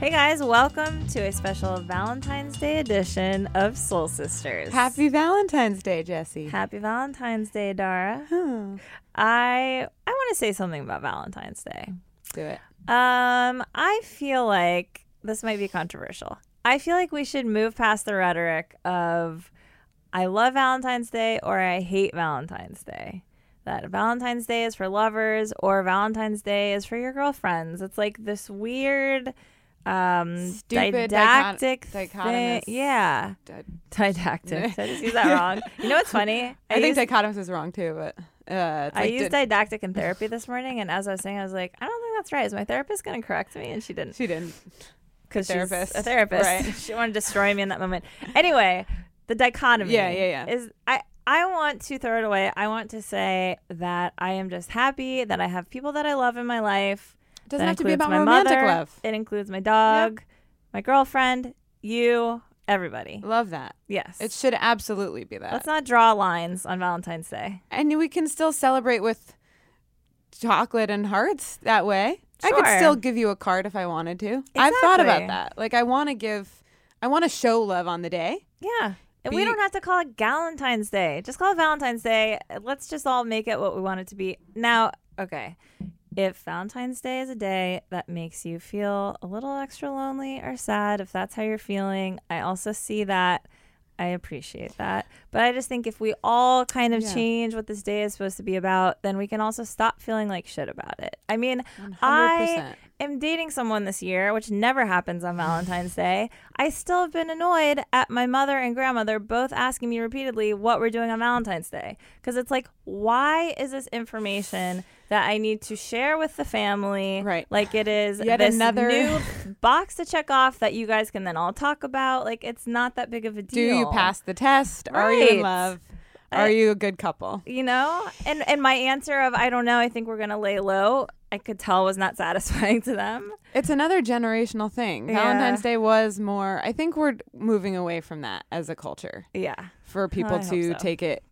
Hey guys, welcome to a special Valentine's Day edition of Soul Sisters. Happy Valentine's Day, Jesse. Happy Valentine's Day, Dara. Hmm. I want to say something about Valentine's Day. Do it. I feel like this might be controversial. I feel like we should move past the rhetoric of I love Valentine's Day or I hate Valentine's Day. That Valentine's Day is for lovers or Valentine's Day is for your girlfriends. It's like this weird stupid didactic dichotomous thing. Yeah. Didactic. Did I just use that wrong? You know what's funny? I think dichotomous is wrong too, but it's I used didactic in therapy this morning, and as I was saying, I was like, I don't think that's right. Is my therapist going to correct me? And she didn't. She didn't. Because she's a therapist. Right. She wanted to destroy me in that moment. Anyway, the dichotomy. Yeah. Is I want to throw it away. I want to say that I am just happy that I have people that I love in my life. It doesn't have to be about romantic love. It includes my dog, my girlfriend, you, everybody. Love that. Yes. It should absolutely be that. Let's not draw lines on Valentine's Day. And we can still celebrate with chocolate and hearts that way. Sure. I could still give you a card if I wanted to. Exactly. I've thought about that. Like I want to show love on the day. Yeah. And we don't have to call it Galentine's Day. Just call it Valentine's Day. Let's just all make it what we want it to be. Now, okay. If Valentine's Day is a day that makes you feel a little extra lonely or sad, if that's how you're feeling, I also see that. I appreciate that. But I just think if we all kind of change what this day is supposed to be about, then we can also stop feeling like shit about it. I mean, 100%. I am dating someone this year, which never happens on Valentine's Day. I still have been annoyed at my mother and grandmother both asking me repeatedly what we're doing on Valentine's Day. Because it's like, why is this information that I need to share with the family, right? Like it is yet this another new box to check off that you guys can then all talk about. Like it's not that big of a deal. Do you pass the test? Right. Are you in love? Are you a good couple? You know, and my answer of I don't know, I think we're gonna lay low, I could tell was not satisfying to them. It's another generational thing. Yeah. Valentine's Day was more. I think we're moving away from that as a culture. Yeah, for people to take it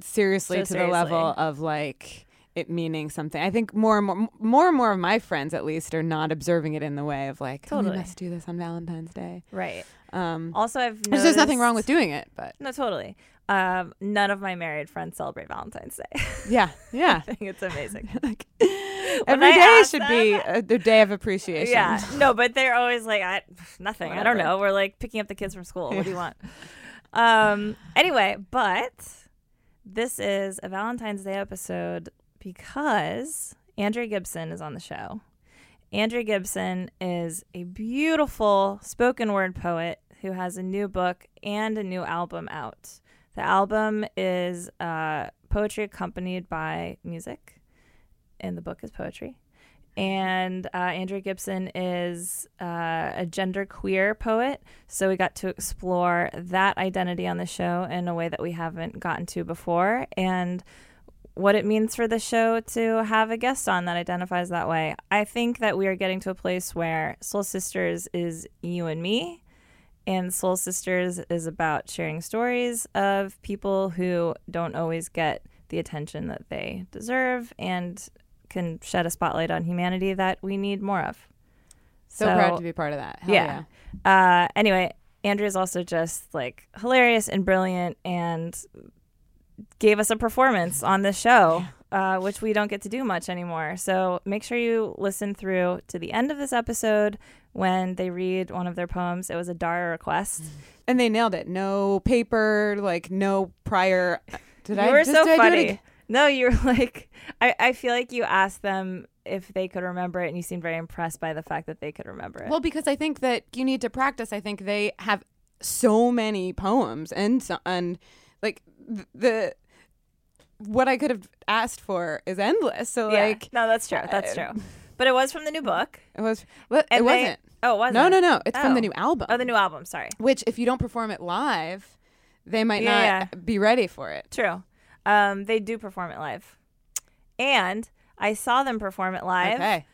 seriously the level of like. It meaning something. I think more and more of my friends, at least, are not observing it in the way of like, totally. Oh, we must do this on Valentine's Day, right? Also, I've noticed there's nothing wrong with doing it, but no, totally. None of my married friends celebrate Valentine's Day. Yeah. I think it's amazing. Like, every day should be a day of appreciation. Yeah, no, but they're always like, nothing. Whatever. I don't know. We're like picking up the kids from school. Yeah. What do you want? Anyway, but this is a Valentine's Day episode. Because Andrea Gibson is on the show. Andrea Gibson is a beautiful spoken word poet who has a new book and a new album out. The album is poetry accompanied by music, and the book is poetry. And Andrea Gibson is a genderqueer poet, so we got to explore that identity on the show in a way that we haven't gotten to before, and what it means for the show to have a guest on that identifies that way. I think that we are getting to a place where Soul Sisters is you and me, and Soul Sisters is about sharing stories of people who don't always get the attention that they deserve and can shed a spotlight on humanity that we need more of. So proud to be part of that. Hell yeah. Anyway, Andrea's also just like hilarious and brilliant and gave us a performance on this show, which we don't get to do much anymore. So make sure you listen through to the end of this episode when they read one of their poems. It was a Dara request. And they nailed it. No paper, like no prior. Did I? You were so funny. No, you were like, I feel like you asked them if they could remember it, and you seemed very impressed by the fact that they could remember it. Well, because I think that you need to practice. I think they have so many poems, and like the what I could have asked for is endless. So yeah. Like, no, that's true. That's true. But it was from the new book. It was. Well, it wasn't. Oh, it wasn't. No. It's from the new album. Oh, the new album. Sorry. Which, if you don't perform it live, they might not be ready for it. True. They do perform it live, and I saw them perform it live. Okay.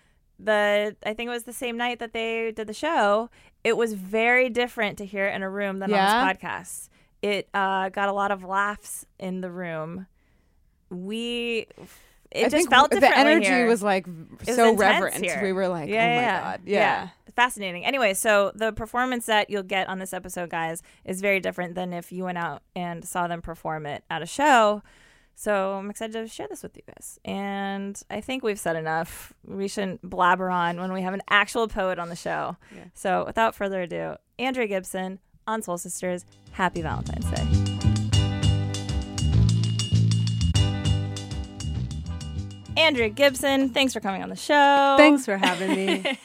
I think it was the same night that they did the show. It was very different to hear it in a room than on this podcast. It got a lot of laughs in the room. I just felt different. The energy here was like so reverent. Here. We were like, oh my God. Yeah. Fascinating. Anyway, so the performance that you'll get on this episode, guys, is very different than if you went out and saw them perform it at a show. So I'm excited to share this with you guys. And I think we've said enough. We shouldn't blabber on when we have an actual poet on the show. Yeah. So without further ado, Andrea Gibson on Soul Sisters. Happy Valentine's Day. Andrea Gibson, thanks for coming on the show. Thanks for having me.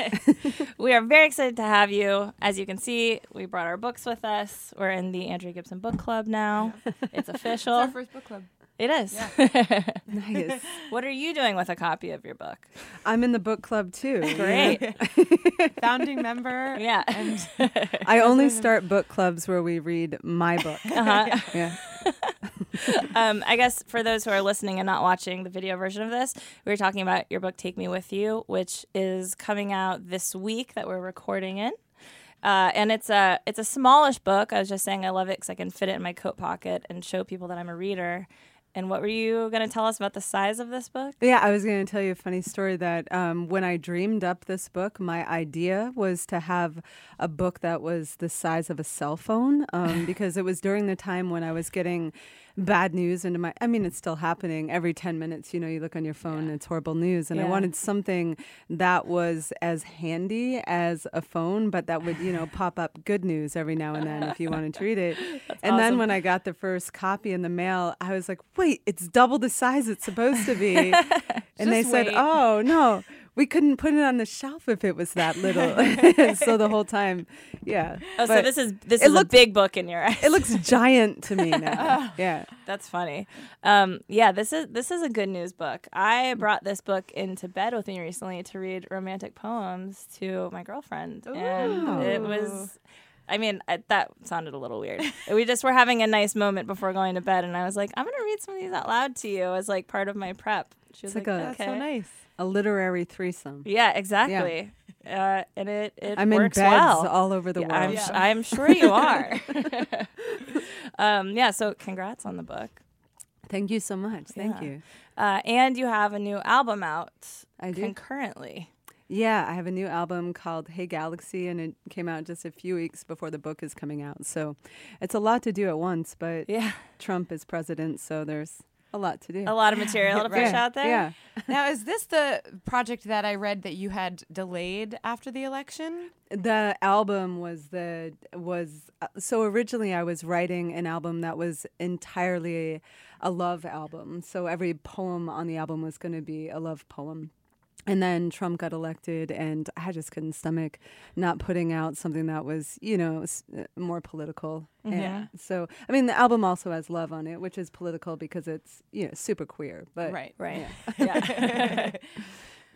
We are very excited to have you. As you can see, we brought our books with us. We're in the Andrea Gibson Book Club now. Yeah. It's official. It's our first book club. It is. Yeah. Nice. What are you doing with a copy of your book? I'm in the book club too. Great. Founding member. Yeah. And I only start book clubs where we read my book. Uh-huh. Yeah. I guess for those who are listening and not watching the video version of this, we were talking about your book, Take Me With You, which is coming out this week that we're recording in. And it's a smallish book. I was just saying I love it because I can fit it in my coat pocket and show people that I'm a reader. And what were you going to tell us about the size of this book? Yeah, I was going to tell you a funny story that when I dreamed up this book, my idea was to have a book that was the size of a cell phone because it was during the time when I was getting bad news into my... I mean, it's still happening. Every 10 minutes, you know, you look on your phone and it's horrible news. And I wanted something that was as handy as a phone, but that would, you know, pop up good news every now and then if you wanted to read it. That's and awesome. Then when I got the first copy in the mail, I was like, it's double the size it's supposed to be. And they said, oh, no, we couldn't put it on the shelf if it was that little. So the whole time, yeah. Oh, but so this is a big book in your eyes. It looks giant to me now. Yeah. That's funny. This is a good news book. I brought this book into bed with me recently to read romantic poems to my girlfriend. Ooh. And it was... I mean, that sounded a little weird. We just were having a nice moment before going to bed, and I was like, I'm going to read some of these out loud to you as, like, part of my prep. She was like, okay. That's so nice. A literary threesome. Yeah, exactly. Yeah. And it works well. I'm in beds all over the world. I'm sure you are. So congrats on the book. Thank you so much. Thank you. And you have a new album out concurrently. Yeah, I have a new album called Hey Galaxy, and it came out just a few weeks before the book is coming out. So it's a lot to do at once, but Trump is president, so there's a lot to do. A lot of material to push out there. Yeah. Now, is this the project that I read that you had delayed after the election? The album was originally I was writing an album that was entirely a love album. So every poem on the album was going to be a love poem. And then Trump got elected, and I just couldn't stomach not putting out something that was, you know, more political. Mm-hmm. Yeah. So, I mean, the album also has love on it, which is political because it's, you know, super queer. But right. Yeah.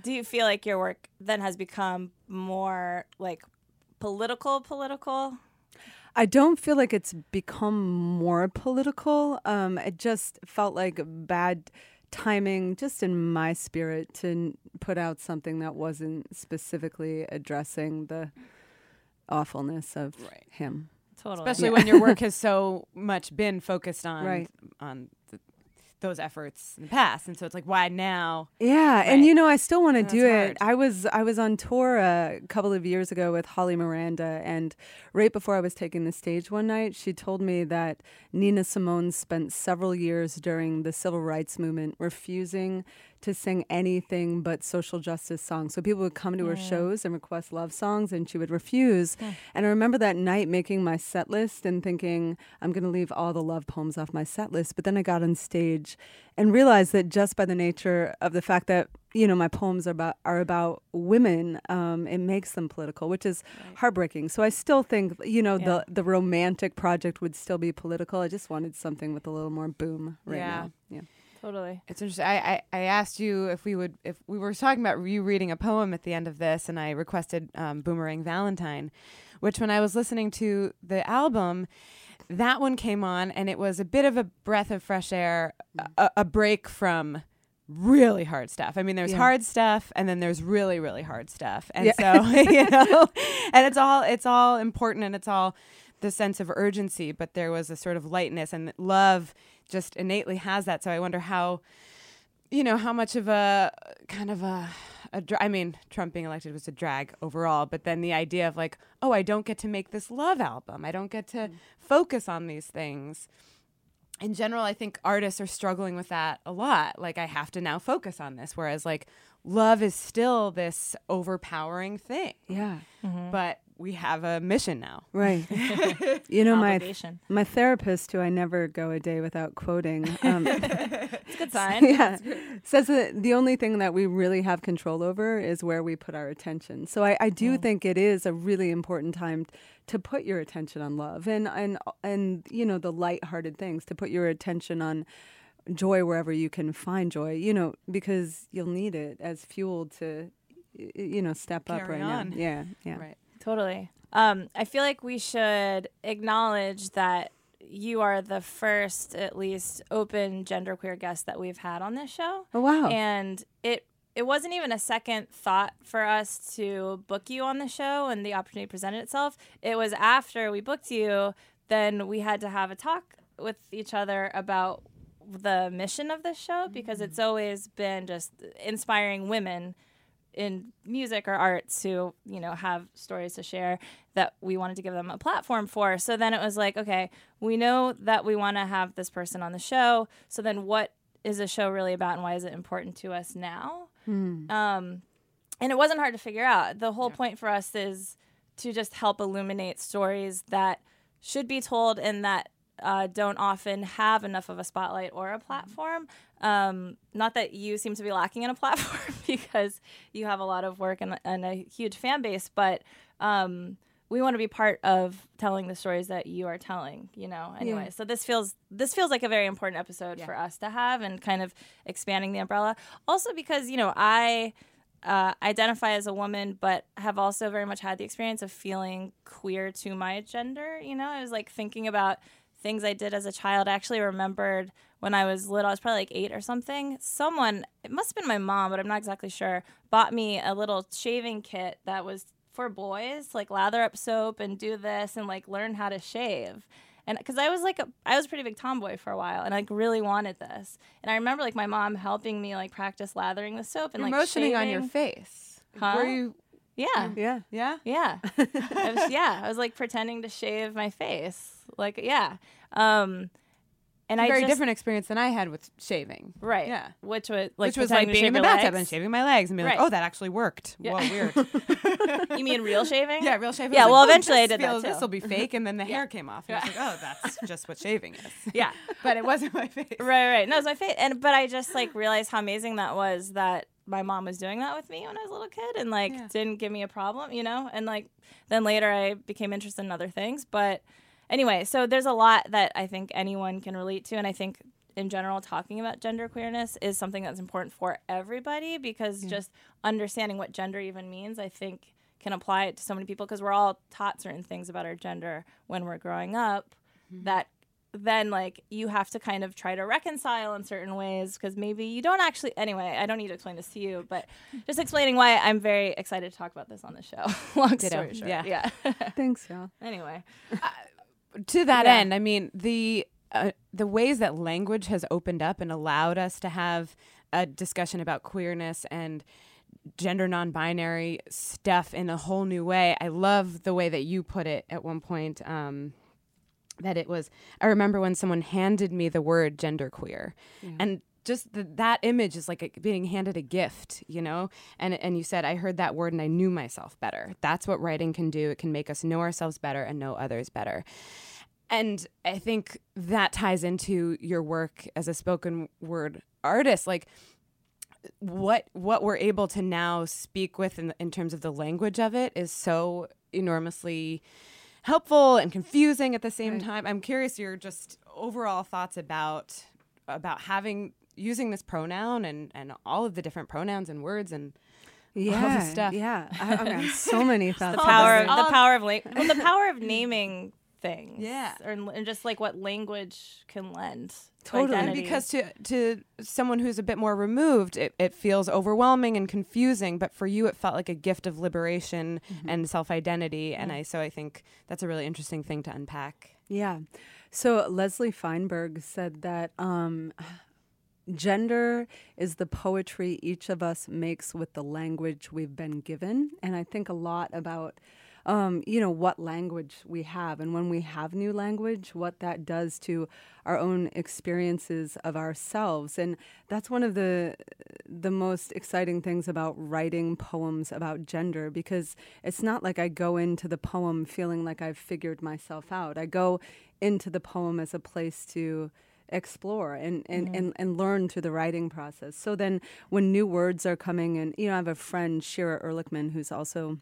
Do you feel like your work then has become more like political? I don't feel like it's become more political. It just felt like bad timing just in my spirit to put out something that wasn't specifically addressing the awfulness of him. Totally. Especially when your work has so much been focused on those efforts in the past. And so it's like, why now? Yeah. Right. And, you know, I still want to do it. I was on tour a couple of years ago with Holly Miranda. And right before I was taking the stage one night, she told me that Nina Simone spent several years during the civil rights movement refusing to sing anything but social justice songs. So people would come to her shows and request love songs, and she would refuse. Yeah. And I remember that night making my set list and thinking, I'm going to leave all the love poems off my set list. But then I got on stage and realized that just by the nature of the fact that, you know, my poems are about women, it makes them political, which is heartbreaking. So I still think, you know, the romantic project would still be political. I just wanted something with a little more boom now. Yeah. Totally. It's interesting. I asked you if we were talking about you reading a poem at the end of this, and I requested Boomerang Valentine, which when I was listening to the album, that one came on and it was a bit of a breath of fresh air, a break from really hard stuff. I mean, there's hard stuff and then there's really, really hard stuff. And so, you know, and it's all important and it's all the sense of urgency, but there was a sort of lightness, and love just innately has that. So I wonder how, you know, how much of a kind of I mean, Trump being elected was a drag overall, but then the idea of like, oh, I don't get to make this love album. I don't get to focus on these things. In general, I think artists are struggling with that a lot. Like, I have to now focus on this, whereas like love is still this overpowering thing. Yeah. Mm-hmm. But we have a mission now. Right. You know, my therapist, who I never go a day without quoting. It's a good sign. Yeah, says that the only thing that we really have control over is where we put our attention. So I do think it is a really important time to put your attention on love and you know, the lighthearted things, to put your attention on joy wherever you can find joy, you know, because you'll need it as fuel to, you know, step up right on. Now. Yeah. Yeah. Right. Totally. I feel like we should acknowledge that you are the first, at least, open genderqueer guest that we've had on this show. Oh, wow. And it wasn't even a second thought for us to book you on the show, and the opportunity presented itself. It was after we booked you, then we had to have a talk with each other about the mission of this show, because it's always been just inspiring women in music or arts who, you know, have stories to share that we wanted to give them a platform for. So then it was like, okay, we know that we want to have this person on the show. So then what is the show really about, and why is it important to us now? And it wasn't hard to figure out. The whole point for us is to just help illuminate stories that should be told and that don't often have enough of a spotlight or a platform. Not that you seem to be lacking in a platform because you have a lot of work and a huge fan base, but we want to be part of telling the stories that you are telling, you know, anyway. Yeah. So this feels like a very important episode for us to have, and kind of expanding the umbrella. Also because, you know, I identify as a woman, but have also very much had the experience of feeling queer to my gender. You know, I was like thinking about things I did as a child. I actually remembered when I was little, I was probably like 8 or something, someone, it must have been my mom, but I'm not exactly sure, bought me a little shaving kit that was for boys, like lather up soap and do this and like learn how to shave. And because I was a pretty big tomboy for a while, and I like really wanted this. And I remember like my mom helping me like practice lathering the soap and like motioning on your face. Huh? Were you... Yeah. Yeah. Yeah. Yeah. I was like pretending to shave my face. Like, yeah. And it's a very different experience than I had with shaving. Right. Yeah. Which was like being in the bathtub and shaving my legs and being like, oh, that actually worked. Yeah. Whoa, weird. You mean real shaving? Yeah, real shaving. Yeah, well, eventually I did that too. This will be fake. And then the hair came off. And I was like, oh, that's just what shaving is. Yeah. But it wasn't my face. Right. No, it was my face. But I just like realized how amazing that was, that my mom was doing that with me when I was a little kid, and like didn't give me a problem, you know? And like then later I became interested in other things, but... Anyway, so there's a lot that I think anyone can relate to, and I think in general talking about genderqueerness is something that's important for everybody, because just understanding what gender even means, I think, can apply it to so many people, because we're all taught certain things about our gender when we're growing up that then like you have to kind of try to reconcile in certain ways, because maybe you don't actually... Anyway, I don't need to explain this to you, but just explaining why I'm very excited to talk about this on the show. Long story short. Yeah. Thanks, y'all. Anyway. To that end, I mean, the the ways that language has opened up and allowed us to have a discussion about queerness and gender non-binary stuff in a whole new way. I love the way that you put it at one point, that it was, I remember when someone handed me the word genderqueer. Yeah. And just that image is like being handed a gift, you know? And you said, I heard that word and I knew myself better. That's what writing can do. It can make us know ourselves better and know others better. And I think that ties into your work as a spoken word artist. Like, what we're able to now speak with in terms of the language of it is so enormously helpful and confusing at the same time. I'm curious your just overall thoughts about using this pronoun and all of the different pronouns and words and all this stuff. Yeah, I've got so many thoughts. The power of naming things. Yeah, and just like what language can lend. Totally, and because to someone who's a bit more removed, it feels overwhelming and confusing. But for you, it felt like a gift of liberation and self-identity. Mm-hmm. And I think that's a really interesting thing to unpack. Yeah. So Leslie Feinberg said that gender is the poetry each of us makes with the language we've been given. And I think a lot about what language we have, and when we have new language, what that does to our own experiences of ourselves. And that's one of the most exciting things about writing poems about gender, because it's not like I go into the poem feeling like I've figured myself out. I go into the poem as a place to explore and learn through the writing process. So then when new words are coming in, I have a friend, Shira Ehrlichman, who's also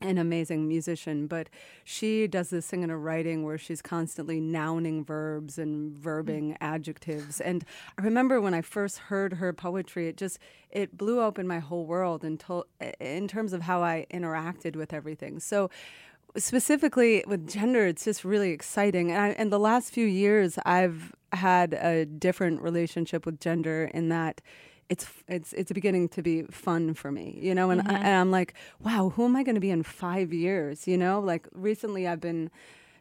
an amazing musician, but she does this thing in her writing where she's constantly nouning verbs and verbing adjectives. And I remember when I first heard her poetry, it blew open my whole world in terms of how I interacted with everything. So specifically with gender, it's just really exciting. And the last few years, I've had a different relationship with gender in that it's beginning to be fun for me, and I'm like, wow, who am I going to be in 5 years? Like recently I've been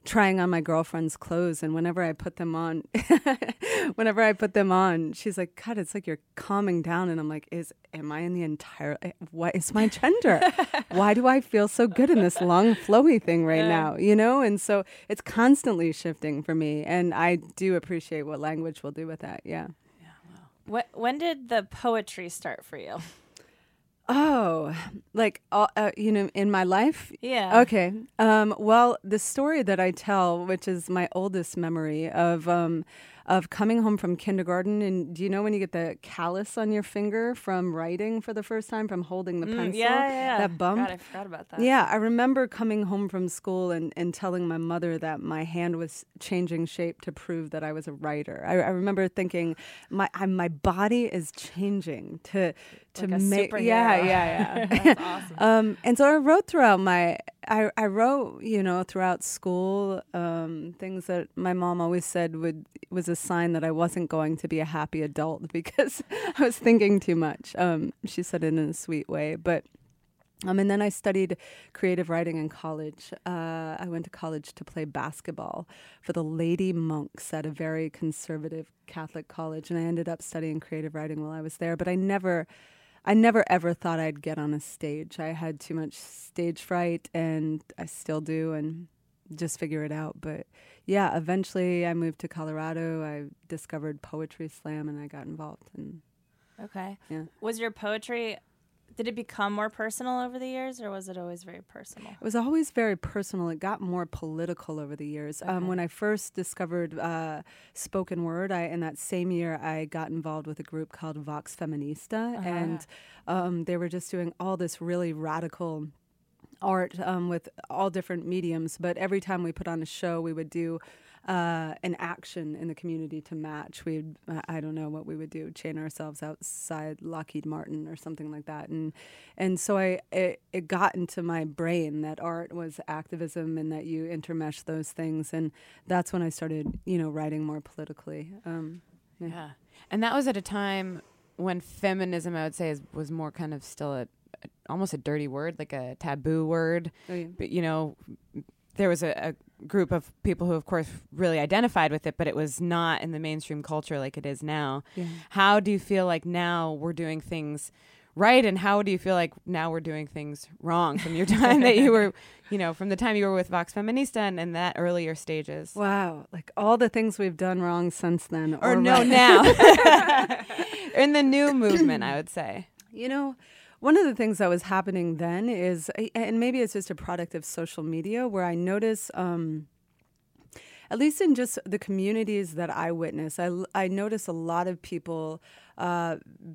trying on my girlfriend's clothes, and whenever I put them on, she's like, God, it's like you're calming down. And I'm like, am I in the entire, what is my gender? Why do I feel so good in this long flowy thing right now? And so it's constantly shifting for me. And I do appreciate what language will do with that. Yeah. When did the poetry start for you? Oh, like, in my life? Yeah. Okay. Well, the story that I tell, which is my oldest memory of coming home from kindergarten, and do you know when you get the callus on your finger from writing for the first time, from holding the pencil? Yeah. That bump? God, I forgot about that. Yeah, I remember coming home from school and telling my mother that my hand was changing shape to prove that I was a writer. I remember thinking, my body is changing to like make... Yeah. That's awesome. And so I wrote throughout throughout school, things that my mom always said was a sign that I wasn't going to be a happy adult because I was thinking too much. She said it in a sweet way, but and then I studied creative writing in college. I went to college to play basketball for the Lady Monks at a very conservative Catholic college, and I ended up studying creative writing while I was there. But I never ever thought I'd get on a stage. I had too much stage fright, and I still do, and just figure it out. But yeah, eventually I moved to Colorado. I discovered Poetry Slam, and I got involved. And okay. Yeah. Was your poetry, did it become more personal over the years, or was it always very personal? It was always very personal. It got more political over the years. Okay. When I first discovered spoken word, in that same year, I got involved with a group called Vox Feminista, and they were just doing all this really radical art with all different mediums. But every time we put on a show, we would do an action in the community to match. We'd, I don't know what we would do, chain ourselves outside Lockheed Martin or something like that. And so it got into my brain that art was activism and that you intermesh those things. And that's when I started, writing more politically. Yeah. And that was at a time when feminism, I would say, was more kind of still almost a dirty word, like a taboo word. Oh, yeah. But, there was a group of people who, of course, really identified with it, but it was not in the mainstream culture like it is now. Yeah. How do you feel like now we're doing things right, and how do you feel like now we're doing things wrong from your time that you were, you know, from the time you were with Vox Feminista and that earlier stages? Wow, like all the things we've done wrong since then. Now. In the new movement, I would say. You know, one of the things that was happening then is, and maybe it's just a product of social media, where I notice, at least in just the communities that I witness, I notice a lot of people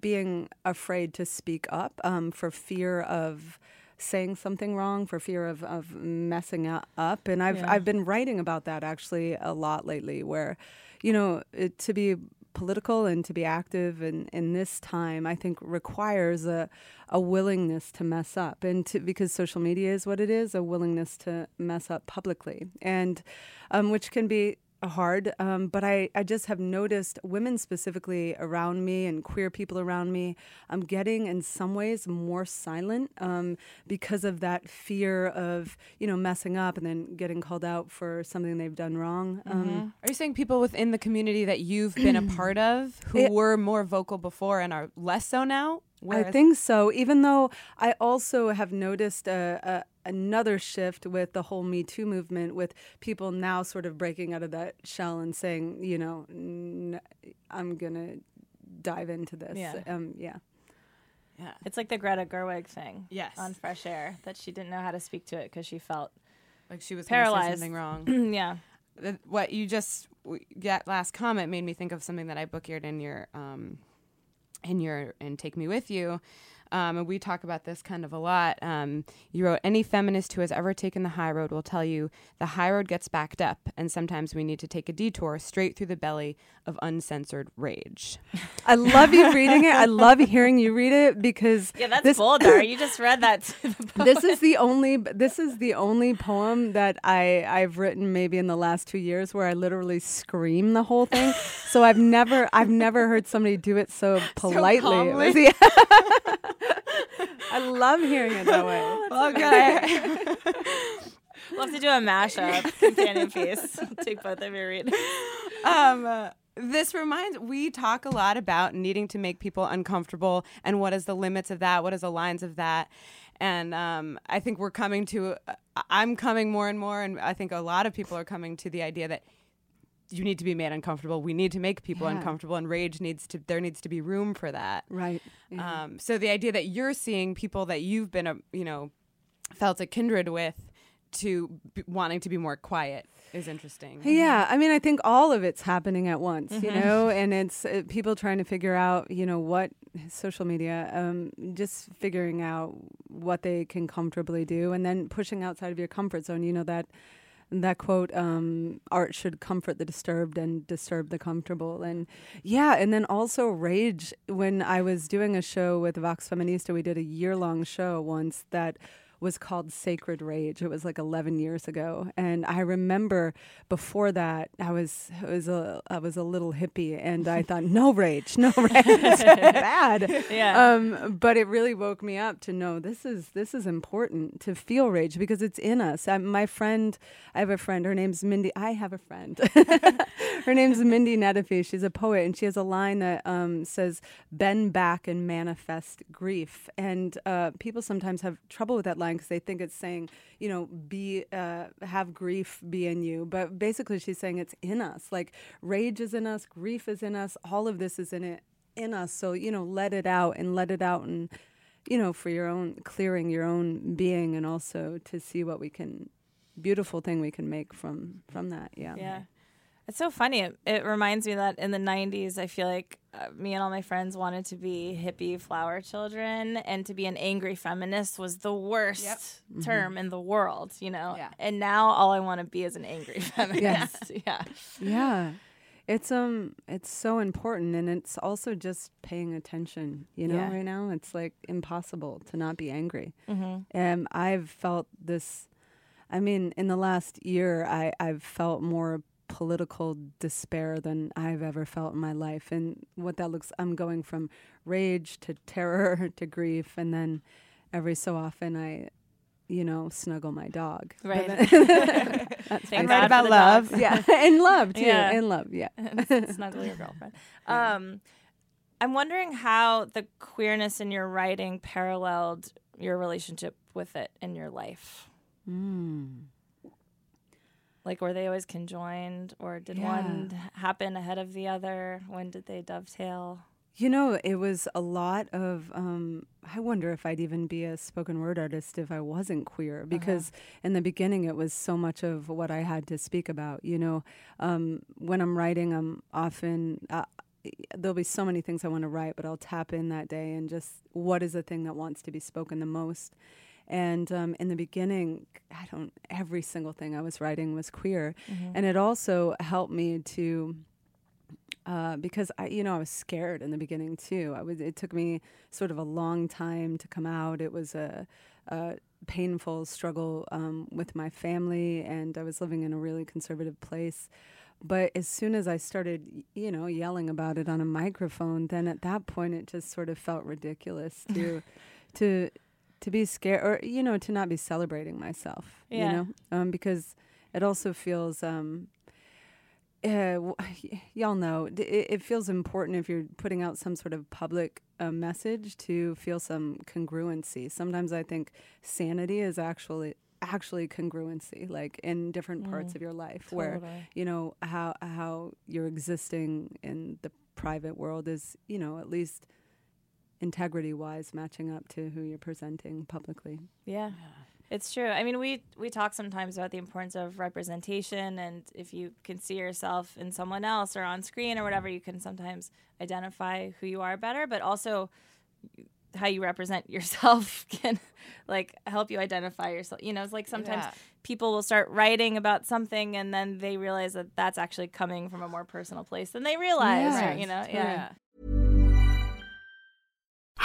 being afraid to speak up for fear of saying something wrong, for fear of messing up. And I've been writing about that actually a lot lately, where, you know, to be political and to be active in this time, I think requires a willingness to mess up, and because social media is what it is, a willingness to mess up publicly, and which can be hard. But I just have noticed women specifically around me and queer people around me, I'm getting in some ways more silent because of that fear of, you know, messing up and then getting called out for something they've done wrong. Mm-hmm. Are you saying people within the community that you've been a part of who were more vocal before and are less so now? I think so, even though I also have noticed another shift with the whole Me Too movement, with people now sort of breaking out of that shell and saying, you know, I'm going to dive into this. Yeah. Yeah. It's like the Greta Gerwig thing on Fresh Air, that she didn't know how to speak to it because she felt like she was paralyzed. Something wrong. Yeah. What you just, that last comment made me think of something that I book-eared in Take Me With You. And we talk about this kind of a lot. You wrote, any feminist who has ever taken the high road will tell you the high road gets backed up, and sometimes we need to take a detour straight through the belly of uncensored rage. I love you reading it. I love hearing you read it, because that's bold. You just read that to the poet. This is the only poem that I've written maybe in the last 2 years where I literally scream the whole thing. So I've never heard somebody do it so politely. So calmly. I love hearing it that way. Okay. We'll have to do a mashup companion piece. Take both of your read. This reminds, we talk a lot about needing to make people uncomfortable, and what is the limits of that? What is the lines of that? And I think we're coming to, I'm coming more and more, and I think a lot of people are coming to the idea that you need to be made uncomfortable. We need to make people uncomfortable, and rage there needs to be room for that. Right. Mm-hmm. So the idea that you're seeing people that you've been, felt a kindred with to wanting to be more quiet is interesting. Yeah. I mean, I think all of it's happening at once, mm-hmm. you know, and it's people trying to figure out, you know, what social media, just figuring out what they can comfortably do, and then pushing outside of your comfort zone. You know, that quote, art should comfort the disturbed and disturb the comfortable. And and then also rage. When I was doing a show with Vox Feminista, we did a year-long show once that was called Sacred Rage. It was like 11 years ago. And I remember before that, I was a little hippie, and I thought, no rage, bad. Yeah. But it really woke me up to know this is important to feel rage, because it's in us. I have a friend, her name's Mindy. I have a friend. Her name's Mindy Nedefi. She's a poet, and she has a line that says, bend back and manifest grief. And people sometimes have trouble with that line, because they think it's saying, you know, have grief be in you. But basically she's saying it's in us. Like, rage is in us, grief is in us, all of this is in us. So, you know, let it out and, you know, for your own clearing, your own being, and also to see what beautiful thing we can make from that. Yeah. Yeah. It's so funny. It reminds me that in the 90s, I feel like me and all my friends wanted to be hippie flower children, and to be an angry feminist was the worst term in the world, you know? Yeah. And now all I want to be is an angry feminist. Yes. Yeah. Yeah. It's so important, and it's also just paying attention, you know, right now. It's like impossible to not be angry. Mm-hmm. I've felt this, I mean, in the last year, I've felt more political despair than I've ever felt in my life. And what that looks, I'm going from rage to terror to grief. And then every so often I you know, snuggle my dog. Right. And write about love. Yeah. And love, too. Yeah. And love, yeah. And snuggle your girlfriend. Yeah. I'm wondering how the queerness in your writing paralleled your relationship with it in your life. Like, were they always conjoined, or did one happen ahead of the other? When did they dovetail? You know, it was a lot of, I wonder if I'd even be a spoken word artist if I wasn't queer, because in the beginning it was so much of what I had to speak about. You know, when I'm writing, I'm often, there'll be so many things I want to write, but I'll tap in that day and just, what is the thing that wants to be spoken the most? And in the beginning, every single thing I was writing was queer. And it also helped me to, because I was scared in the beginning too. It took me sort of a long time to come out. It was a painful struggle with my family, and I was living in a really conservative place. But as soon as I started, yelling about it on a microphone, then at that point it just sort of felt ridiculous to be scared, or to not be celebrating myself, because it also feels y'all know it feels important if you're putting out some sort of public message to feel some congruency. Sometimes I think sanity is actually congruency, like in different parts of your life, where how you're existing in the private world is at least integrity-wise matching up to who you're presenting publicly. Yeah, it's true. I mean, we talk sometimes about the importance of representation, and if you can see yourself in someone else or on screen or whatever, you can sometimes identify who you are better, but also how you represent yourself can help you identify yourself. It's like sometimes people will start writing about something and then they realize that that's actually coming from a more personal place than they realize.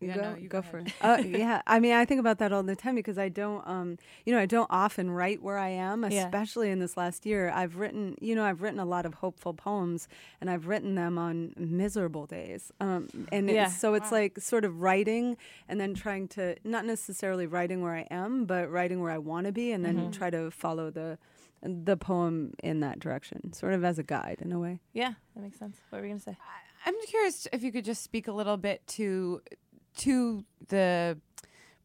Yeah, go for it. Yeah, I mean, I think about that all the time because I don't, I don't often write where I am, especially in this last year. I've written a lot of hopeful poems, and I've written them on miserable days. It's like sort of writing and then trying to, not necessarily writing where I am, but writing where I want to be, and then try to follow the poem in that direction, sort of as a guide in a way. Yeah, that makes sense. What were you going to say? I'm curious if you could just speak a little bit to the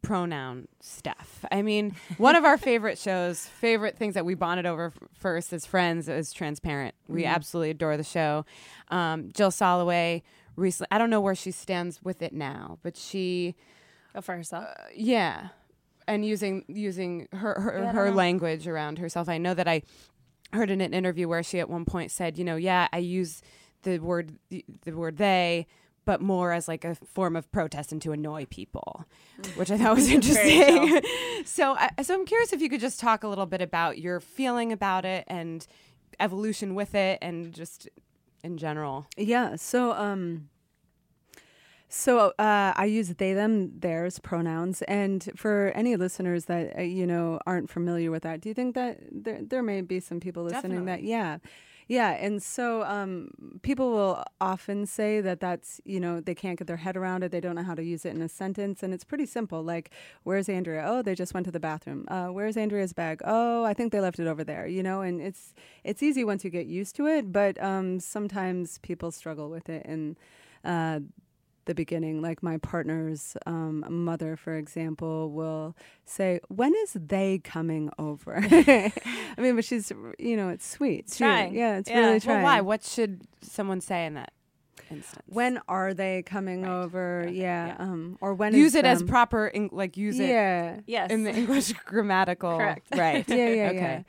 pronoun stuff. I mean, one of our favorite things that we bonded over first as friends is Transparent. We absolutely adore the show. Jill Soloway recently, I don't know where she stands with it now, but she... Go for herself. Yeah. And using her language around herself. I know that I heard in an interview where she at one point said, I use the word they... but more as like a form of protest and to annoy people, which I thought was interesting. So I'm curious if you could just talk a little bit about your feeling about it and evolution with it and just in general. Yeah. So I use they, them, theirs pronouns. And for any listeners that, aren't familiar with that, do you think that there may be some people listening Definitely. That, Yeah, and so people will often say that that's, they can't get their head around it. They don't know how to use it in a sentence. And it's pretty simple. Like, where's Andrea? Oh, they just went to the bathroom. Where's Andrea's bag? Oh, I think they left it over there, And it's easy once you get used to it. But sometimes people struggle with it. And the beginning. Like my partner's mother, for example, will say, "When is they coming over?" I mean, but she's, you know, it's sweet. It's trying. Yeah, it's really trying. Well, why? What should someone say in that instance? When are they coming over? Yeah. Or when use is it them? As proper, use it. Yeah. Yes. In the English grammatical. Correct. Right. Yeah. Okay. Yeah.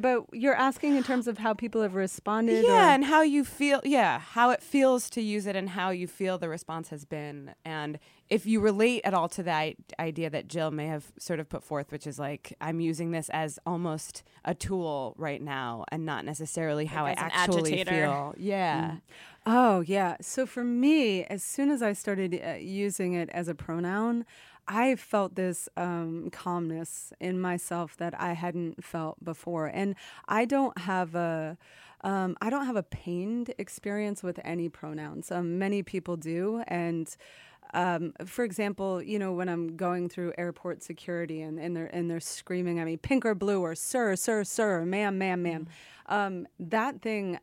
But you're asking in terms of how people have responded. Yeah, and how you feel. Yeah, how it feels to use it, and how you feel the response has been, and if you relate at all to that idea that Jill may have sort of put forth, which is like, I'm using this as almost a tool right now, and not necessarily how I actually feel. Yeah. Mm. Oh, yeah. So for me, as soon as I started using it as a pronoun, I felt this calmness in myself that I hadn't felt before. And I don't have a pained experience with any pronouns. Many people do. And for example, you know, when I'm going through airport security and they're screaming at me, pink or blue, or sir, sir, sir, ma'am, ma'am, ma'am. That thing,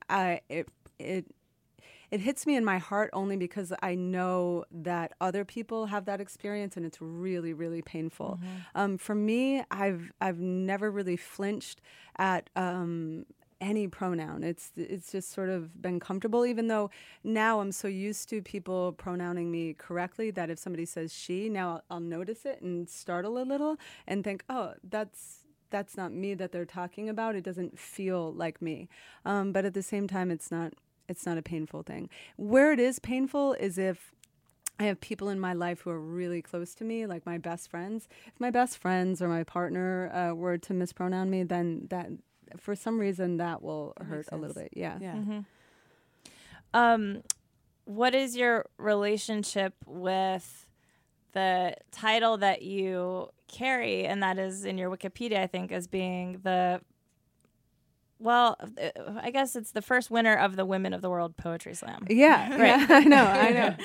it hits me in my heart only because I know that other people have that experience, and it's really, really painful. Mm-hmm. For me, I've never really flinched at any pronoun. It's just sort of been comfortable, even though now I'm so used to people pronouncing me correctly that if somebody says she, now I'll notice it and startle a little and think, oh, that's not me that they're talking about. It doesn't feel like me. But at the same time, it's not a painful thing. Where it is painful is if I have people in my life who are really close to me, like my best friends. If my best friends or my partner were to mispronoun me, then that, for some reason, that will hurt a little bit. Yeah. Mm-hmm. What is your relationship with the title that you carry, and that is in your Wikipedia, I think, as being the... Well, I guess it's the first winner of the Women of the World Poetry Slam. Yeah, right. Yeah,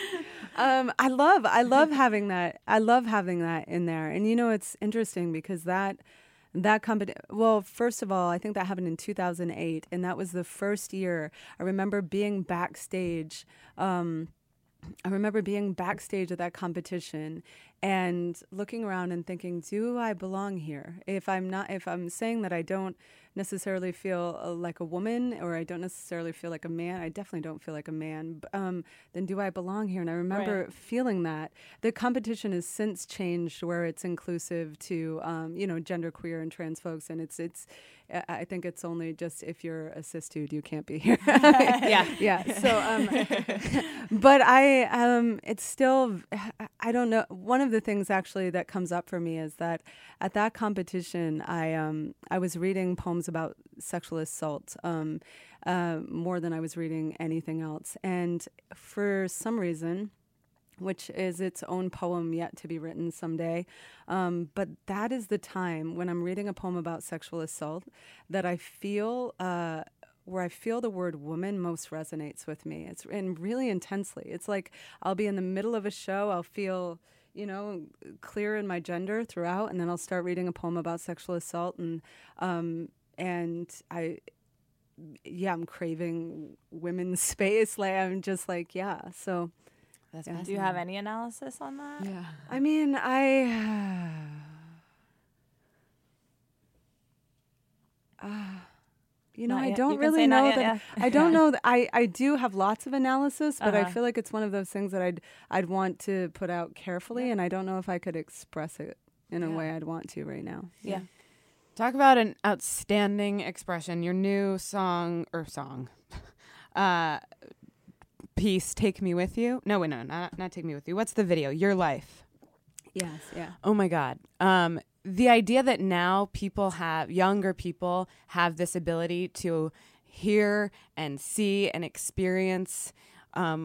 I know. I love having that. I love having that in there. And you know, it's interesting because that company. Well, first of all, I think that happened in 2008, and that was the first year I remember being backstage. I remember being backstage at that competition and looking around and thinking, do I belong here? If I'm saying that I don't necessarily feel like a woman, or I don't necessarily feel like a man, I definitely don't feel like a man, then do I belong here? And I remember feeling that. The competition has since changed where it's inclusive to, genderqueer and trans folks. And it's. I think it's only just if you're a cis dude, you can't be here. Yeah. So, but I, it's still, I don't know. One of the things actually that comes up for me is that at that competition, I was reading poems about sexual assault more than I was reading anything else, and for some reason, which is its own poem yet to be written someday. But that is the time when I'm reading a poem about sexual assault that I feel where I feel the word woman most resonates with me. It's and really intensely. It's like I'll be in the middle of a show. I'll feel, you know, clear in my gender throughout. And then I'll start reading a poem about sexual assault. And I'm craving women's space. Like I'm just like, yeah, so... Do you have any analysis on that? Yeah. I mean, I don't know that I do have lots of analysis, but I feel like it's one of those things that I'd want to put out carefully, and I don't know if I could express it in a way I'd want to right now. Yeah. Talk about an outstanding expression. Your new song. Piece, Take Me With You. No, wait, no, not Take Me With You. What's the video? Your Life. Yes, yeah. Oh my God. The idea that now younger people have this ability to hear and see and experience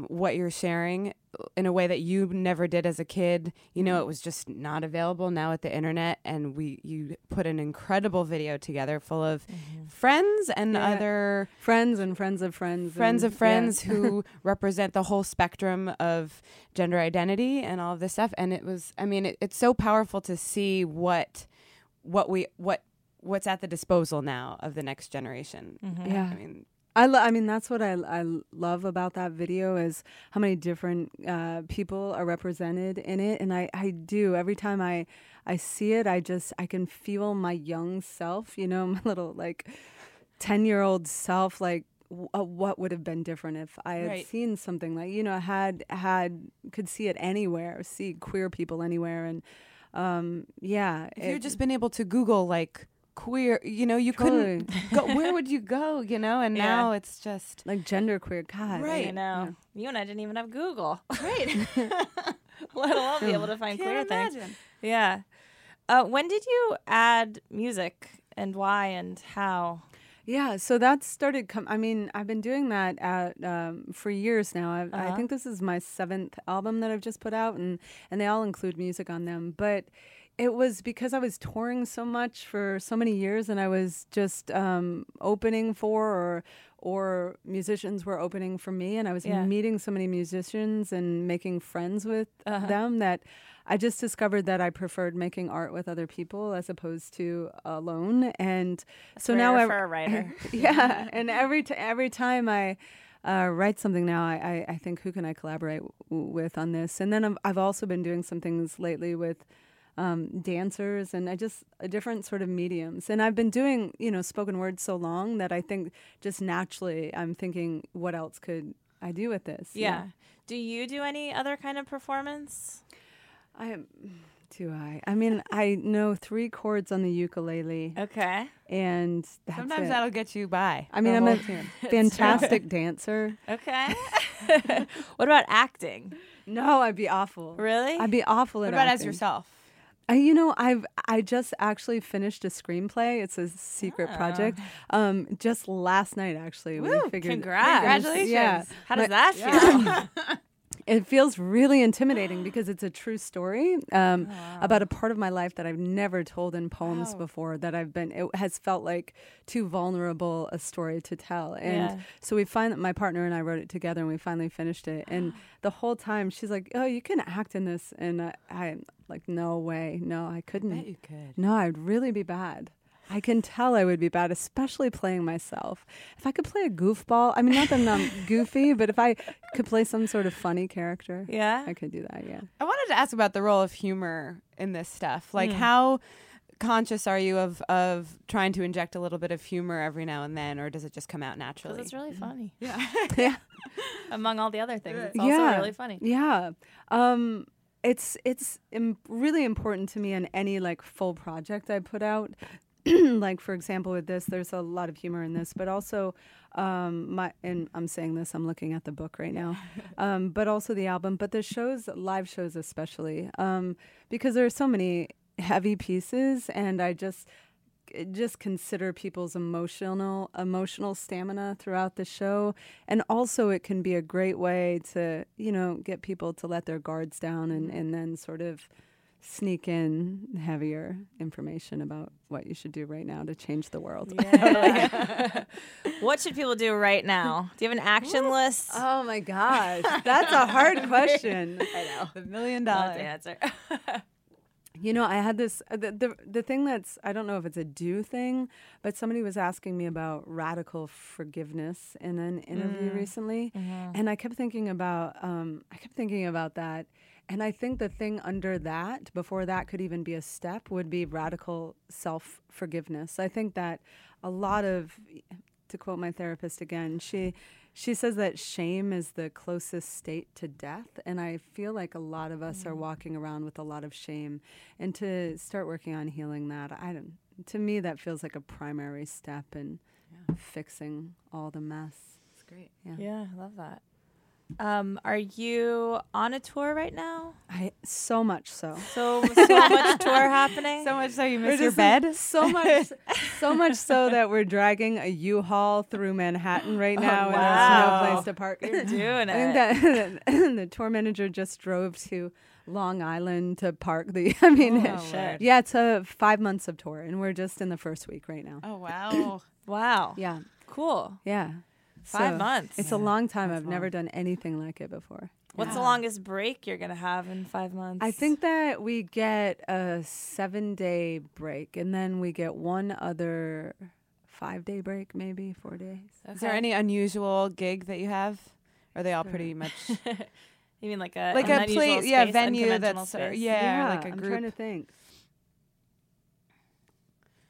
what you're sharing in a way that you never did as a kid. You know, it was just not available now at the internet, and you put an incredible video together full of friends and other... Friends and friends of friends. Friends of friends who represent the whole spectrum of gender identity and all of this stuff. And it was, I mean, it's so powerful to see what's at the disposal now of the next generation. Mm-hmm. Yeah. I mean... I mean, that's what I love about that video is how many different people are represented in it. And I do. Every time I see it, I can feel my young self, you know, my little, like, 10-year-old self, like, what would have been different if I had seen something like, you know, could see it anywhere, see queer people anywhere. And, yeah. If you'd just been able to Google, like, queer, you know, you couldn't go, where would you go, you know? And now it's just like genderqueer, God. Right. I know. Yeah. You and I didn't even have Google. Right. Let alone be able to find queer imagine. Things. Yeah. When did you add music and why and how? Yeah, so that started, I've been doing that for years now. I think this is my 7th album that I've just put out, and they all include music on them. But it was because I was touring so much for so many years, and I was just opening for or musicians were opening for me, and I was meeting so many musicians and making friends with them that I just discovered that I preferred making art with other people as opposed to alone. And that's so now I'm a writer. Yeah, and every time I write something now, I think, who can I collaborate with on this? And then I've also been doing some things lately with dancers and different sort of mediums. And I've been doing, you know, spoken word so long that I think just naturally I'm thinking, what else could I do with this? Yeah. Yeah. Do you do any other kind of performance? I mean, I know 3 chords on the ukulele. Okay. And that's sometimes it. That'll get you by. I mean, I'm a fantastic dancer. Okay. What about acting? No, I'd be awful. Really? I'd be awful at acting. What about as yourself? I just actually finished a screenplay. It's a secret project. Just last night, actually. Woo, we figured. Congratulations. Yeah. How does that feel? It feels really intimidating because it's a true story about a part of my life that I've never told in poems before, that it has felt like too vulnerable a story to tell. And so we find that my partner and I wrote it together, and we finally finished it. And the whole time she's like, oh, you can act in this. And I'm like, no way. No, I couldn't. I bet you could. No, I'd really be bad. I can tell I would be bad, especially playing myself. If I could play a goofball, I mean, not that I'm not goofy, but if I could play some sort of funny character, I could do that, I wanted to ask about the role of humor in this stuff. Like, how conscious are you of trying to inject a little bit of humor every now and then, or does it just come out naturally? Because it's really funny. Yeah. Among all the other things, it's also really funny. Yeah. It's really important to me in any, like, full project I put out. Like, for example, with this, there's a lot of humor in this, but also and I'm saying this, I'm looking at the book right now, but also the album, but the shows, live shows especially, because there are so many heavy pieces, and I just consider people's emotional stamina throughout the show. And also it can be a great way to, you know, get people to let their guards down and then sort of sneak in heavier information about what you should do right now to change the world. Yeah. What should people do right now? Do you have an action list? Oh my gosh. That's a hard question. I know. $1 million answer. You know, I had this, the thing that's, I don't know if it's a do thing, but somebody was asking me about radical forgiveness in an interview recently. Mm-hmm. And I kept thinking about, that. And I think the thing under that, before that could even be a step, would be radical self-forgiveness. I think that a lot of, to quote my therapist again, she says that shame is the closest state to death. And I feel like a lot of us are walking around with a lot of shame. And to start working on healing that, to me, that feels like a primary step in fixing all the mess. It's great. Yeah, I love that. Are you on a tour right now? So much so. So much tour happening? So much so you miss your bed? So much so that we're dragging a U-Haul through Manhattan right now, and there's no place to park. You're doing it. I think that the tour manager just drove to Long Island to park it's 5 months of tour, and we're just in the first week right now. Oh, wow. Yeah. Cool. Yeah. 5 months. It's a long time. I've never done anything like it before. What's the longest break you're going to have in 5 months? I think that we get a 7-day break, and then we get one other 5-day break, maybe 4 days. Okay. Is there any unusual gig that you have? Or are they all pretty much? You mean like a place, yeah, venue that's space. Yeah, yeah, like a group. I'm trying to think.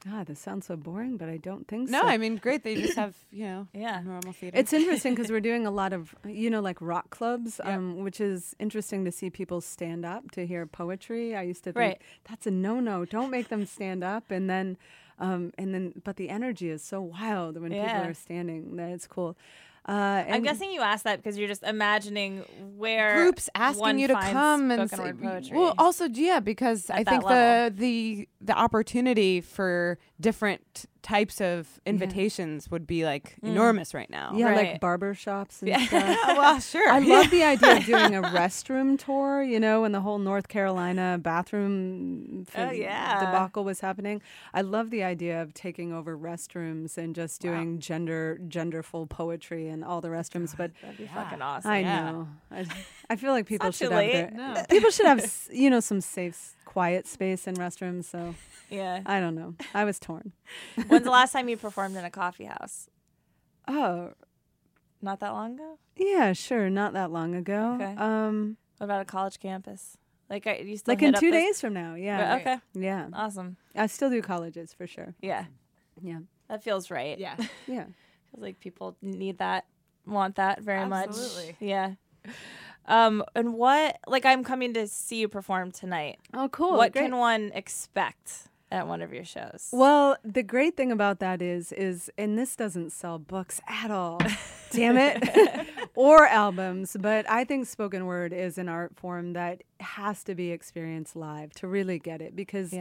God, this sounds so boring, but I don't think so. No, I mean, great. They just have, you know, normal theater. It's interesting because we're doing a lot of, you know, like rock clubs, which is interesting to see people stand up to hear poetry. I used to think, that's a no-no. Don't make them stand up. But the energy is so wild when people are standing that it's cool. I'm guessing you asked that because you're just imagining where groups asking you to come and spoken word poetry. Well, also, because I think the opportunity for different types of invitations would be like enormous right now. Yeah, like barber shops and stuff. Well, sure. I love the idea of doing a restroom tour, you know, when the whole North Carolina bathroom debacle was happening. I love the idea of taking over restrooms and just doing genderful poetry and all the restrooms. But that'd be fucking awesome. I know. I feel like people should have people should have some safe, quiet space in restrooms. So I don't know. I was torn. When's the last time you performed in a coffee house? Oh, not that long ago? Yeah, sure. Not that long ago. Okay. What about a college campus? Like, you still like in 2 days from now. Yeah. Okay. Yeah. Awesome. I still do colleges for sure. Yeah. Yeah. That feels right. Yeah. Yeah. Feels like people need that, want that very much. Absolutely. Yeah. And what, like, I'm coming to see you perform tonight. Oh, cool. What can one expect at one of your shows? Well, the great thing about that is, and this doesn't sell books at all, damn it, or albums, but I think spoken word is an art form that has to be experienced live to really get it, because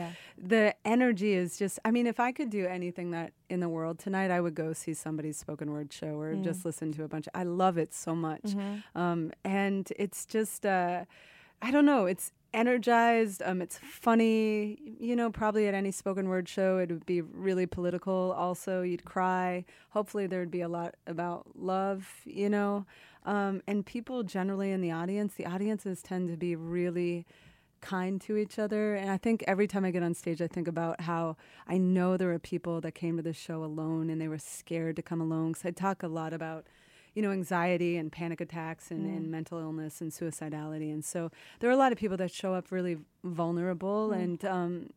the energy is just, I mean, if I could do anything that in the world tonight, I would go see somebody's spoken word show or just listen to a bunch. I love it so much. Mm-hmm. And it's just, I don't know, it's energized. It's funny, you know, probably at any spoken word show, it would be really political. Also, you'd cry. Hopefully there'd be a lot about love, you know, and people generally in the audience, the audiences tend to be really kind to each other. And I think every time I get on stage, I think about how I know there are people that came to this show alone and they were scared to come alone. Because I talk a lot about, you know, anxiety and panic attacks and mental illness and suicidality. And so there are a lot of people that show up really vulnerable and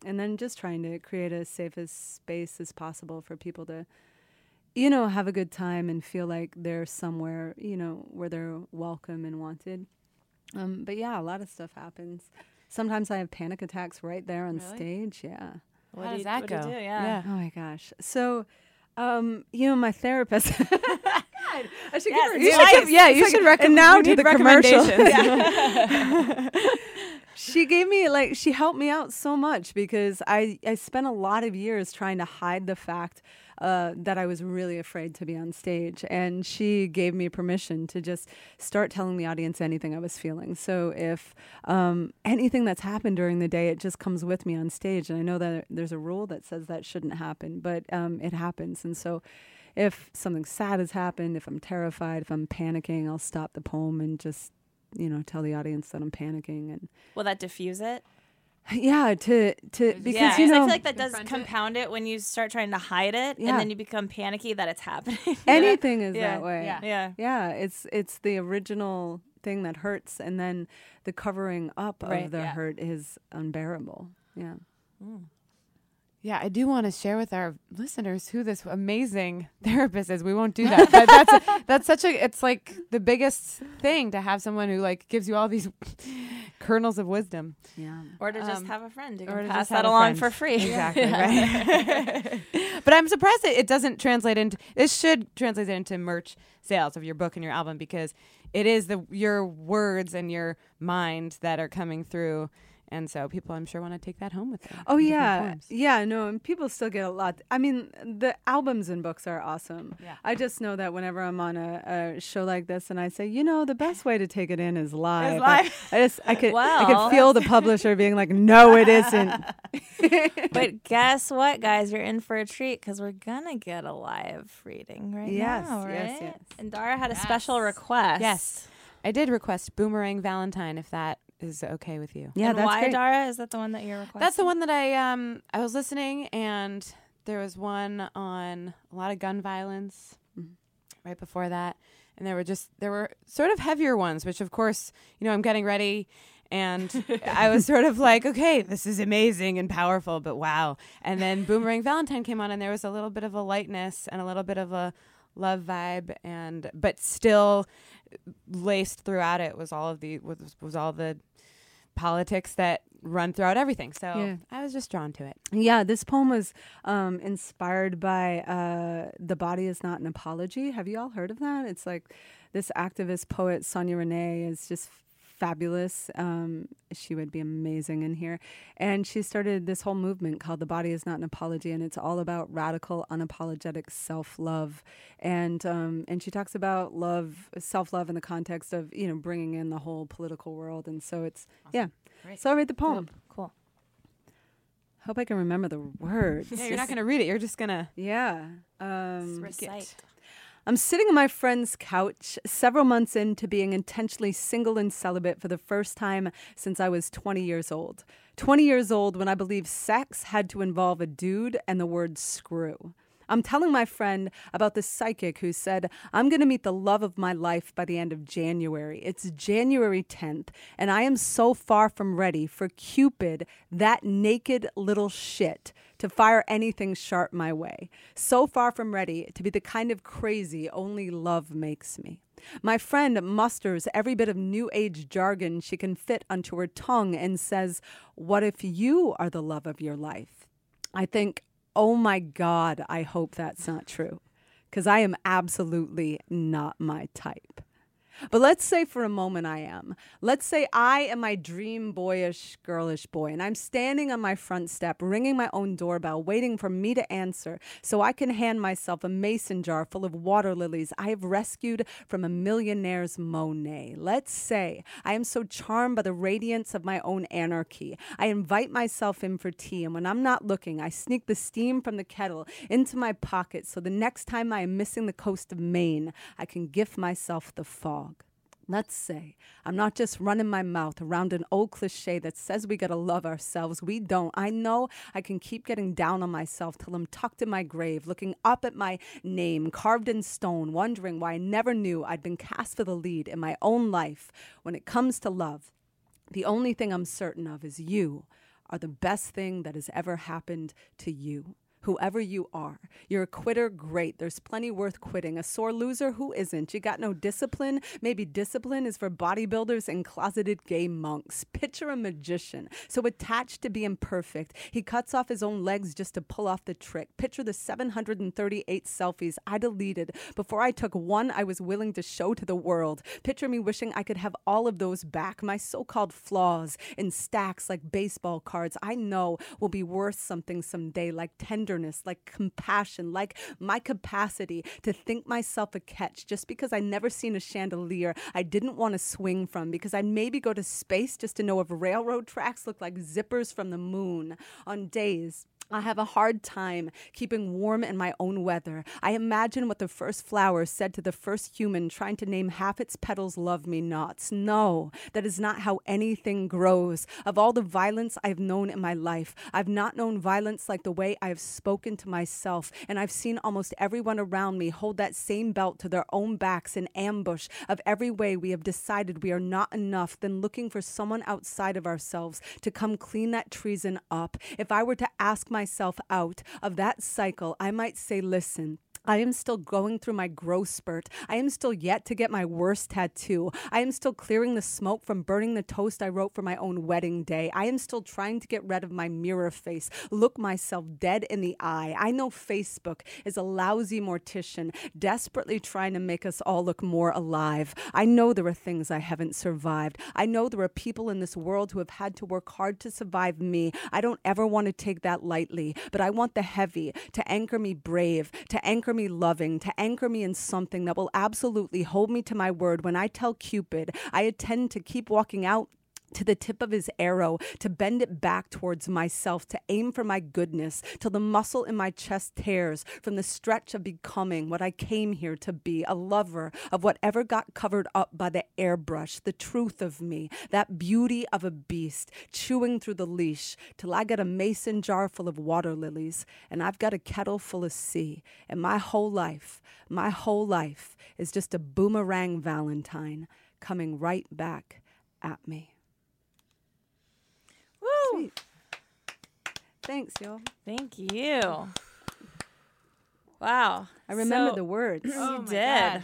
then just trying to create as safe a space as possible for people to, you know, have a good time and feel like they're somewhere, you know, where they're welcome and wanted. But yeah, a lot of stuff happens. Sometimes I have panic attacks right there on stage. Yeah. How does that go? Do you do? Yeah. Oh my gosh. So, you know, my therapist... I should give her you should recommend. And now do the commercial. She gave me, like, she helped me out so much because I spent a lot of years trying to hide the fact that I was really afraid to be on stage. And she gave me permission to just start telling the audience anything I was feeling. So if anything that's happened during the day, it just comes with me on stage. And I know that there's a rule that says that shouldn't happen, but it happens. And so if something sad has happened, if I'm terrified, if I'm panicking, I'll stop the poem and just, you know, tell the audience that I'm panicking. And will that diffuse it? Yeah, because you know, I feel like that does compound it when you start trying to hide it, and then you become panicky that it's happening. Anything is that way. Yeah. It's the original thing that hurts, and then the covering up of the hurt is unbearable. Yeah. Mm. Yeah, I do want to share with our listeners who this amazing therapist is. We won't do that. But that's such a, it's like the biggest thing to have someone who like gives you all these kernels of wisdom. Yeah. Or to just have a friend who can pass that along for free. Exactly, right? But I'm surprised that it doesn't translate into, it should translate into merch sales of your book and your album, because it is your words and your mind that are coming through. And so people, I'm sure, want to take that home with them. Oh, yeah. Yeah, no, and people still get a lot. I mean, the albums and books are awesome. Yeah. I just know that whenever I'm on a show like this and I say, you know, the best way to take it in is live. I could feel the publisher being like, no, it isn't. But guess what, guys? You're in for a treat because we're going to get a live reading now, right? Yes. And Dara had a special request. Yes. I did request Boomerang Valentine, if that is okay with you. Yeah, and that's why, Dara? Is that the one that you're requesting? That's the one that I was listening, and There was one on a lot of gun violence right before that. And there were sort of heavier ones, which of course, you know, I'm getting ready. And I was sort of like, okay, this is amazing and powerful, but wow. And then Boomerang Valentine came on and there was a little bit of a lightness and a little bit of a love vibe, and but still laced throughout it was all of the was all the politics that run throughout everything. So yeah. I was just drawn to it. Yeah, this poem was inspired by The Body Is Not an Apology. Have you all heard of that? It's like this activist poet, Sonia Renee, is just fabulous. She would be amazing in here. And she started this whole movement called The Body Is Not an Apology, and it's all about radical, unapologetic self-love. And she talks about love, self-love in the context of, you know, bringing in the whole political world. And so it's, awesome. Yeah. Great. So I read the poem. Cool. Hope I can remember the words. Yeah, you're not going to read it. You're just going to. Yeah. Recite. I'm sitting on my friend's couch, several months into being intentionally single and celibate for the first time since I was 20 years old. 20 years old when I believed sex had to involve a dude and the word screw. I'm telling my friend about the psychic who said, I'm going to meet the love of my life by the end of January. It's January 10th, and I am so far from ready for Cupid, that naked little shit, to fire anything sharp my way. So far from ready to be the kind of crazy only love makes me. My friend musters every bit of new age jargon she can fit onto her tongue and says, what if you are the love of your life? I think, oh my God, I hope that's not true, because I am absolutely not my type. But let's say for a moment I am. Let's say I am my dream boyish, girlish boy, and I'm standing on my front step, ringing my own doorbell, waiting for me to answer so I can hand myself a mason jar full of water lilies I have rescued from a millionaire's Monet. Let's say I am so charmed by the radiance of my own anarchy. I invite myself in for tea, and when I'm not looking, I sneak the steam from the kettle into my pocket so the next time I am missing the coast of Maine, I can gift myself the fall. Let's say I'm not just running my mouth around an old cliche that says we gotta love ourselves. We don't. I know I can keep getting down on myself till I'm tucked in my grave, looking up at my name carved in stone, wondering why I never knew I'd been cast for the lead in my own life. When it comes to love, the only thing I'm certain of is you are the best thing that has ever happened to you. Whoever you are, you're a quitter, great. There's plenty worth quitting. A sore loser, who isn't? You got no discipline. Maybe discipline is for bodybuilders and closeted gay monks. Picture a magician, so attached to being perfect. He cuts off his own legs just to pull off the trick. Picture the 738 selfies I deleted before I took one I was willing to show to the world. Picture me wishing I could have all of those back, my so-called flaws in stacks like baseball cards I know will be worth something someday, like tender, like compassion, like my capacity to think myself a catch just because I'd never seen a chandelier I didn't want to swing from, because I'd maybe go to space just to know if railroad tracks look like zippers from the moon. On days I have a hard time keeping warm in my own weather, I imagine what the first flower said to the first human trying to name half its petals love me nots. No, that is not how anything grows. Of all the violence I've known in my life, I've not known violence like the way I've spoken to myself, and I've seen almost everyone around me hold that same belt to their own backs in ambush of every way we have decided we are not enough, then looking for someone outside of ourselves to come clean that treason up. If I were to ask myself out of that cycle, I might say, listen, I am still going through my growth spurt. I am still yet to get my worst tattoo. I am still clearing the smoke from burning the toast I wrote for my own wedding day. I am still trying to get rid of my mirror face, look myself dead in the eye. I know Facebook is a lousy mortician, desperately trying to make us all look more alive. I know there are things I haven't survived. I know there are people in this world who have had to work hard to survive me. I don't ever want to take that lightly, but I want the heavy to anchor me brave, to anchor me loving, to anchor me in something that will absolutely hold me to my word when I tell Cupid I intend to keep walking out to the tip of his arrow, to bend it back towards myself, to aim for my goodness, till the muscle in my chest tears from the stretch of becoming what I came here to be, a lover of whatever got covered up by the airbrush, the truth of me, that beauty of a beast, chewing through the leash, till I got a mason jar full of water lilies, and I've got a kettle full of sea, and my whole life is just a boomerang Valentine coming right back at me. Woo! Sweet. Thanks, y'all. Thank you. Wow. I remember the words. Oh, you did.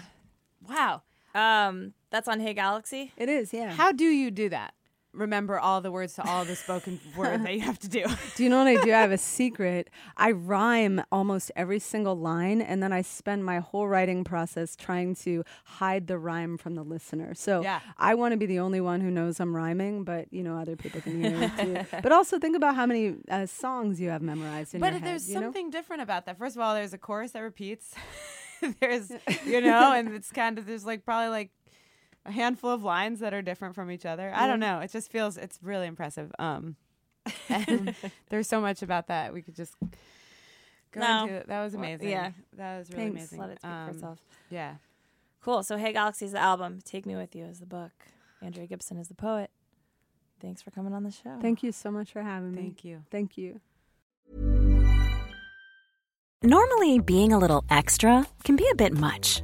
God. Wow. That's on Hey Galaxy? It is, yeah. How do you do that? Remember all the words to all the spoken word that you have to do. Do you know what I do? I have a secret. I rhyme almost every single line, and then I spend my whole writing process trying to hide the rhyme from the listener. So yeah. I want to be the only one who knows I'm rhyming, but you know, other people can hear it too. But also think about how many songs you have memorized in your head. But there's something different about that. First of all, there's a chorus that repeats. There's, you know, and it's kind of, there's like probably like a handful of lines that are different from each other. I don't know. It just feels, it's really impressive. And there's so much about that. We could just go into it. That was amazing. Yeah. That was really amazing. Let it speak for itself. Yeah. Cool. So Hey Galaxy is the album. Take Me With You is the book. Andrea Gibson is the poet. Thanks for coming on the show. Thank you so much for having me. Thank you. Normally being a little extra can be a bit much.